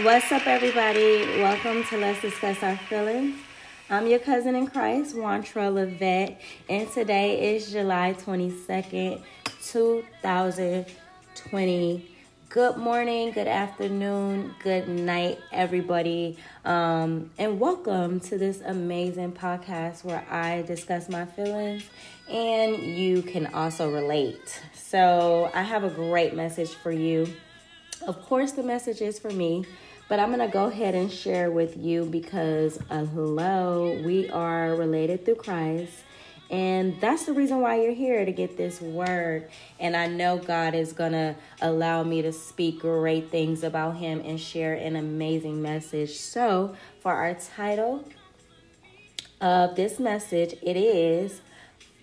What's up, everybody? Welcome to Let's Discuss Our Feelings. I'm your cousin in Christ, Wantra LeVette, and today is July 22nd, 2020. Good morning, good afternoon, good night, everybody, and welcome to this amazing podcast where I discuss my feelings and you can also relate. So I have a great message for you. Of course, the message is for me, but I'm going to go ahead and share with you because, hello, we are related through Christ, and that's the reason why you're here, to get this word, and I know God is going to allow me to speak great things about him and share an amazing message. So, for our title of this message, it is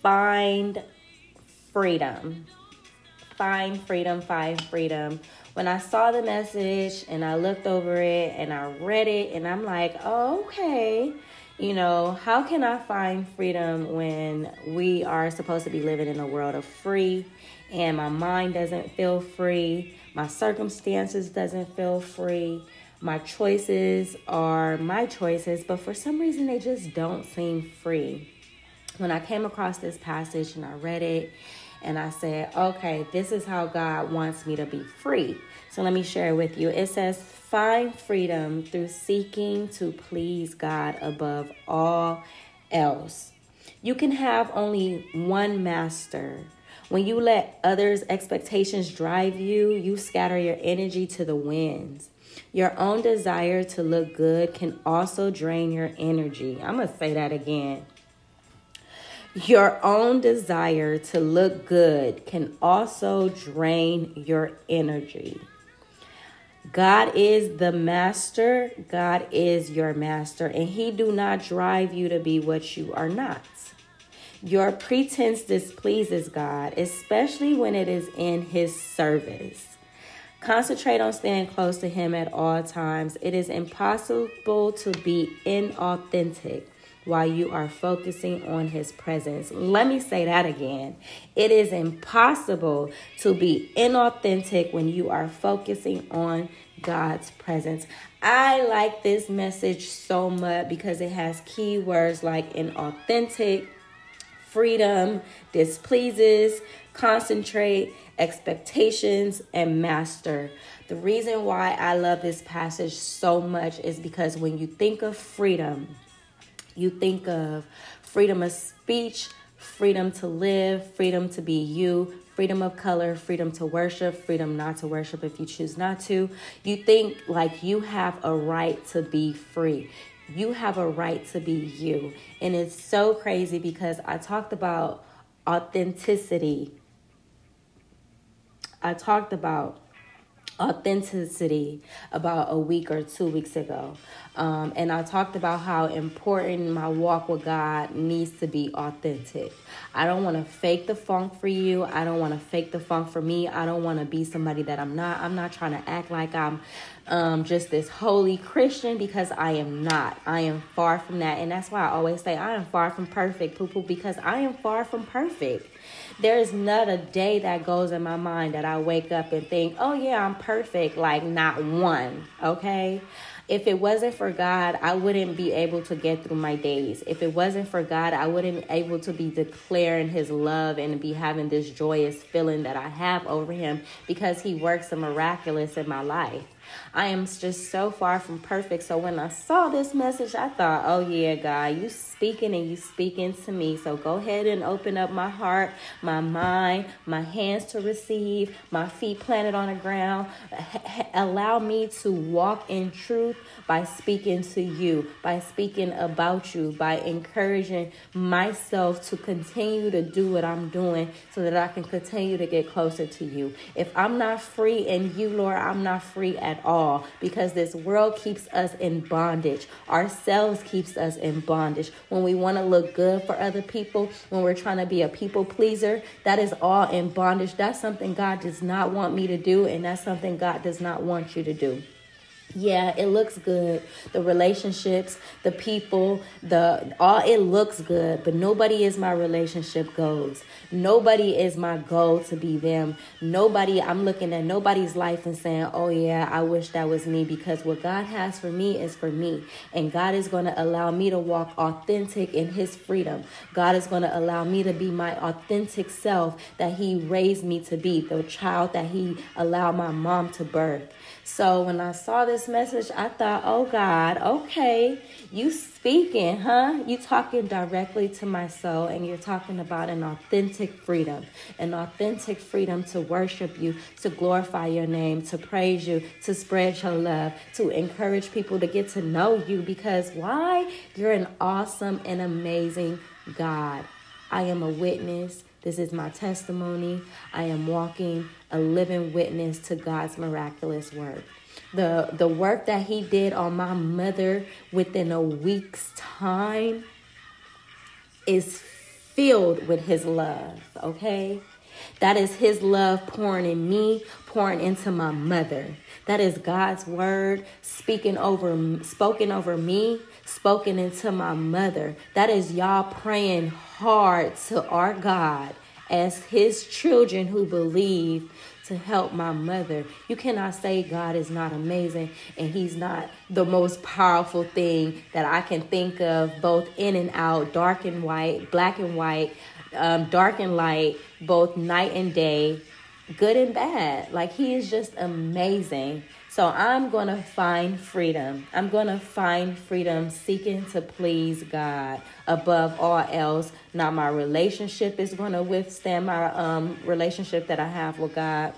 Find Freedom. Find freedom, find freedom. When I saw the message and I looked over it and I read it and I'm like, oh, okay, you know, how can I find freedom when we are supposed to be living in a world of free and my mind doesn't feel free, my circumstances doesn't feel free, my choices are my choices, but for some reason they just don't seem free. When I came across this passage and I read it, and I said, okay, this is how God wants me to be free. So let me share it with you. It says, find freedom through seeking to please God above all else. You can have only one master. When you let others' expectations drive you, you scatter your energy to the winds. Your own desire to look good can also drain your energy. I'm going to say that again. Your own desire to look good can also drain your energy. God is the master. God is your master, and he do not drive you to be what you are not. Your pretense displeases God, especially when it is in his service. Concentrate on staying close to him at all times. It is impossible to be inauthentic while you are focusing on his presence. Let me say that again. It is impossible to be inauthentic when you are focusing on God's presence. I like this message so much because it has key words like inauthentic, freedom, displeases, concentrate, expectations, and master. The reason why I love this passage so much is because when you think of freedom, you think of freedom of speech, freedom to live, freedom to be you, freedom of color, freedom to worship, freedom not to worship if you choose not to. You think like you have a right to be free. You have a right to be you. And it's so crazy because I talked about authenticity. About a week or 2 weeks ago. And I talked about how important my walk with God needs to be authentic. I don't want to fake the funk for you. I don't want to fake the funk for me. I don't want to be somebody that I'm not. I'm not trying to act like I'm just this holy Christian, because I am not. I am far from that. And that's why I always say I am far from perfect, poo-poo, because I am far from perfect. There is not a day that goes in my mind that I wake up and think, oh yeah, I'm perfect. Like, not one, okay? If it wasn't for God, I wouldn't be able to get through my days. If it wasn't for God, I wouldn't be able to be declaring his love and be having this joyous feeling that I have over him, because he works the miraculous in my life. I am just so far from perfect. So when I saw this message, I thought, oh yeah, God, you speaking and you speaking to me. So go ahead and open up my heart, my mind, my hands to receive, my feet planted on the ground. Allow me to walk in truth by speaking to you, by speaking about you, by encouraging myself to continue to do what I'm doing so that I can continue to get closer to you. If I'm not free in you, Lord, I'm not free at all, because this world keeps us in bondage. Ourselves keeps us in bondage. When we want to look good for other people, when we're trying to be a people pleaser, that is all in bondage. That's something God does not want me to do, and that's something God does not want you to do. Yeah, it looks good. The relationships, the people, it looks good, but nobody is my relationship goals. Nobody is my goal to be them. Nobody, I'm looking at nobody's life and saying, oh yeah, I wish that was me, because what God has for me is for me. And God is going to allow me to walk authentic in his freedom. God is going to allow me to be my authentic self that he raised me to be, the child that he allowed my mom to birth. So when I saw this message, I thought, oh God, okay, you speaking, huh? You talking directly to my soul, and you're talking about an authentic freedom to worship you, to glorify your name, to praise you, to spread your love, to encourage people to get to know you, because why? You're an awesome and amazing God. I am a witness. This is my testimony. I am walking a living witness to God's miraculous work. The work that he did on my mother within a week's time is filled with his love, okay? That is his love pouring in me, pouring into my mother. That is God's word spoken over me, spoken into my mother. That is y'all praying hard to our God as his children who believe to help my mother. You cannot say God is not amazing and he's not the most powerful thing that I can think of, both in and out, dark and white, black and white, dark and light, both night and day, good and bad. Like, he is just amazing. So I'm going to find freedom. I'm going to find freedom seeking to please God above all else. Not my relationship is going to withstand my relationship that I have with God.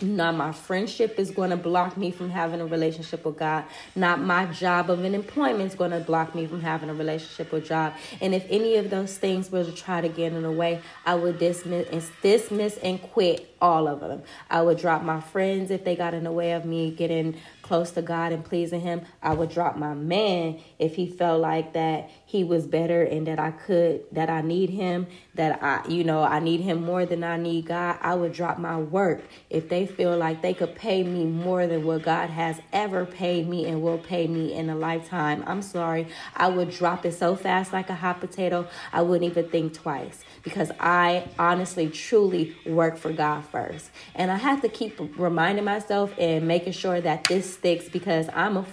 Not my friendship is going to block me from having a relationship with God. Not my job of an employment is going to block me from having a relationship with God. And if any of those things were to try to get in the way, I would dismiss and quit all of them. I would drop my friends if they got in the way of me getting close to God and pleasing him. I would drop my man if he felt like that he was better and that I need him, that I need him more than I need God. I would drop my work if they feel like they could pay me more than what God has ever paid me and will pay me in a lifetime. I'm sorry. I would drop it so fast like a hot potato. I wouldn't even think twice, because I honestly, truly work for God first. And I have to keep reminding myself and making sure that this sticks, because I'm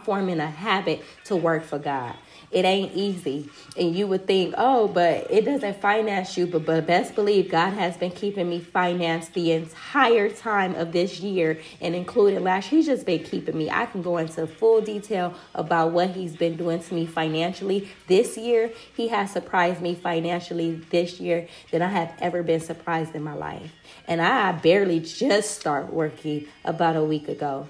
forming a habit to work for God. It ain't easy. And you would think, oh, but it doesn't finance you. But best believe God has been keeping me financed the entire time of this year, and including last year. He's just been keeping me. I can go into full detail about what he's been doing to me financially this year. He has surprised me financially this year than I have ever been surprised in my life. And I barely just started working about a week ago.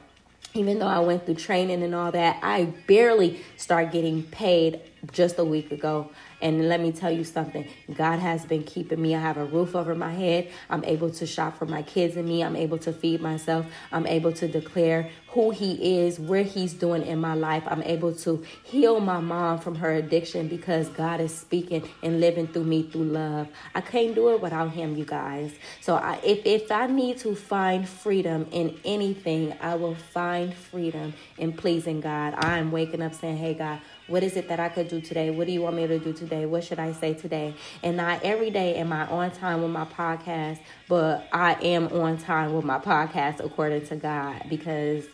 Even though I went through training and all that, I barely started getting paid just a week ago. And let me tell you something. God has been keeping me. I have a roof over my head. I'm able to shop for my kids and me. I'm able to feed myself. I'm able to declare who he is, where he's doing in my life. I'm able to heal my mom from her addiction, because God is speaking and living through me through love. I can't do it without him, you guys. So if I need to find freedom in anything, I will find freedom in pleasing God. I'm waking up saying, hey, God, what is it that I could do today? What do you want me to do today? What should I say today? And not every day am I on time with my podcast, but I am on time with my podcast according to God, because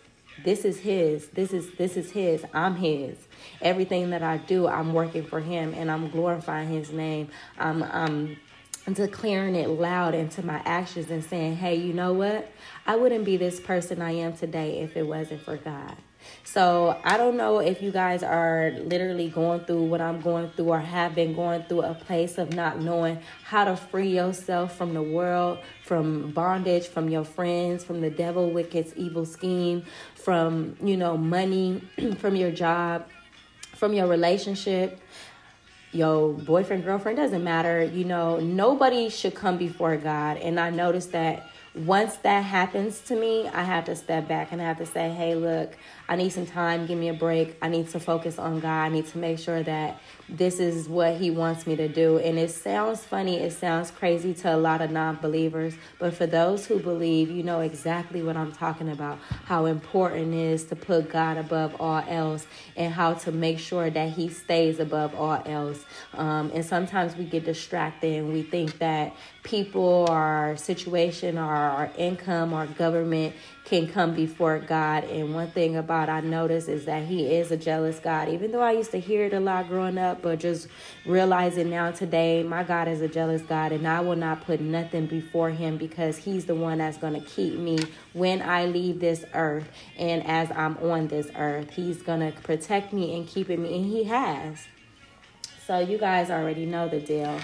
this is his. This is his. I'm his. Everything that I do, I'm working for him, and I'm glorifying his name. I'm declaring it loud into my actions and saying, hey, you know what? I wouldn't be this person I am today if it wasn't for God. So I don't know if you guys are literally going through what I'm going through, or have been going through a place of not knowing how to free yourself from the world, from bondage, from your friends, from the devil, wicked, evil scheme, from, money, from your job, from your relationship. Your boyfriend, girlfriend, doesn't matter. Nobody should come before God. And I noticed that Once that happens to me, I have to step back and I have to say, hey, look, I need some time. Give me a break. I need to focus on God. I need to make sure that this is what he wants me to do. And it sounds funny. It sounds crazy to a lot of non-believers. But for those who believe, you know exactly what I'm talking about, how important it is to put God above all else and how to make sure that he stays above all else. And sometimes we get distracted and we think that people, our situation, our income, our government can come before God. And one thing about I noticed is that he is a jealous God. Even though I used to hear it a lot growing up, but just realizing now today, my God is a jealous God, and I will not put nothing before him because he's the one that's going to keep me when I leave this earth. And as I'm on this earth, he's going to protect me and keep me. And he has. So you guys already know the deal.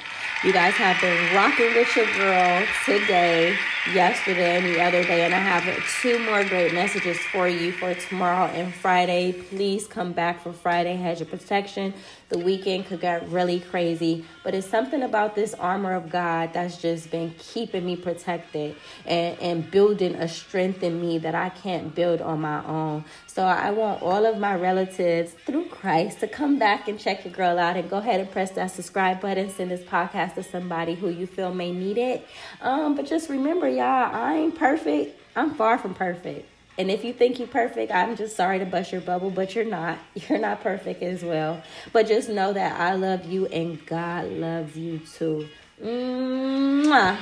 You guys have been rocking with your girl today, yesterday, and the other day. And I have 2 more great messages for you for tomorrow and Friday. Please come back for Friday. Hedge of protection. The weekend could get really crazy. But it's something about this armor of God that's just been keeping me protected and building a strength in me that I can't build on my own. So I want all of my relatives through Christ to come back and check your girl out and go ahead and press that subscribe button. Send this podcast to somebody who you feel may need it. But just remember, y'all, I ain't perfect. I'm far from perfect. And if you think you're perfect, I'm just sorry to bust your bubble, but you're not. You're not perfect as well. But just know that I love you and God loves you too. Mwah.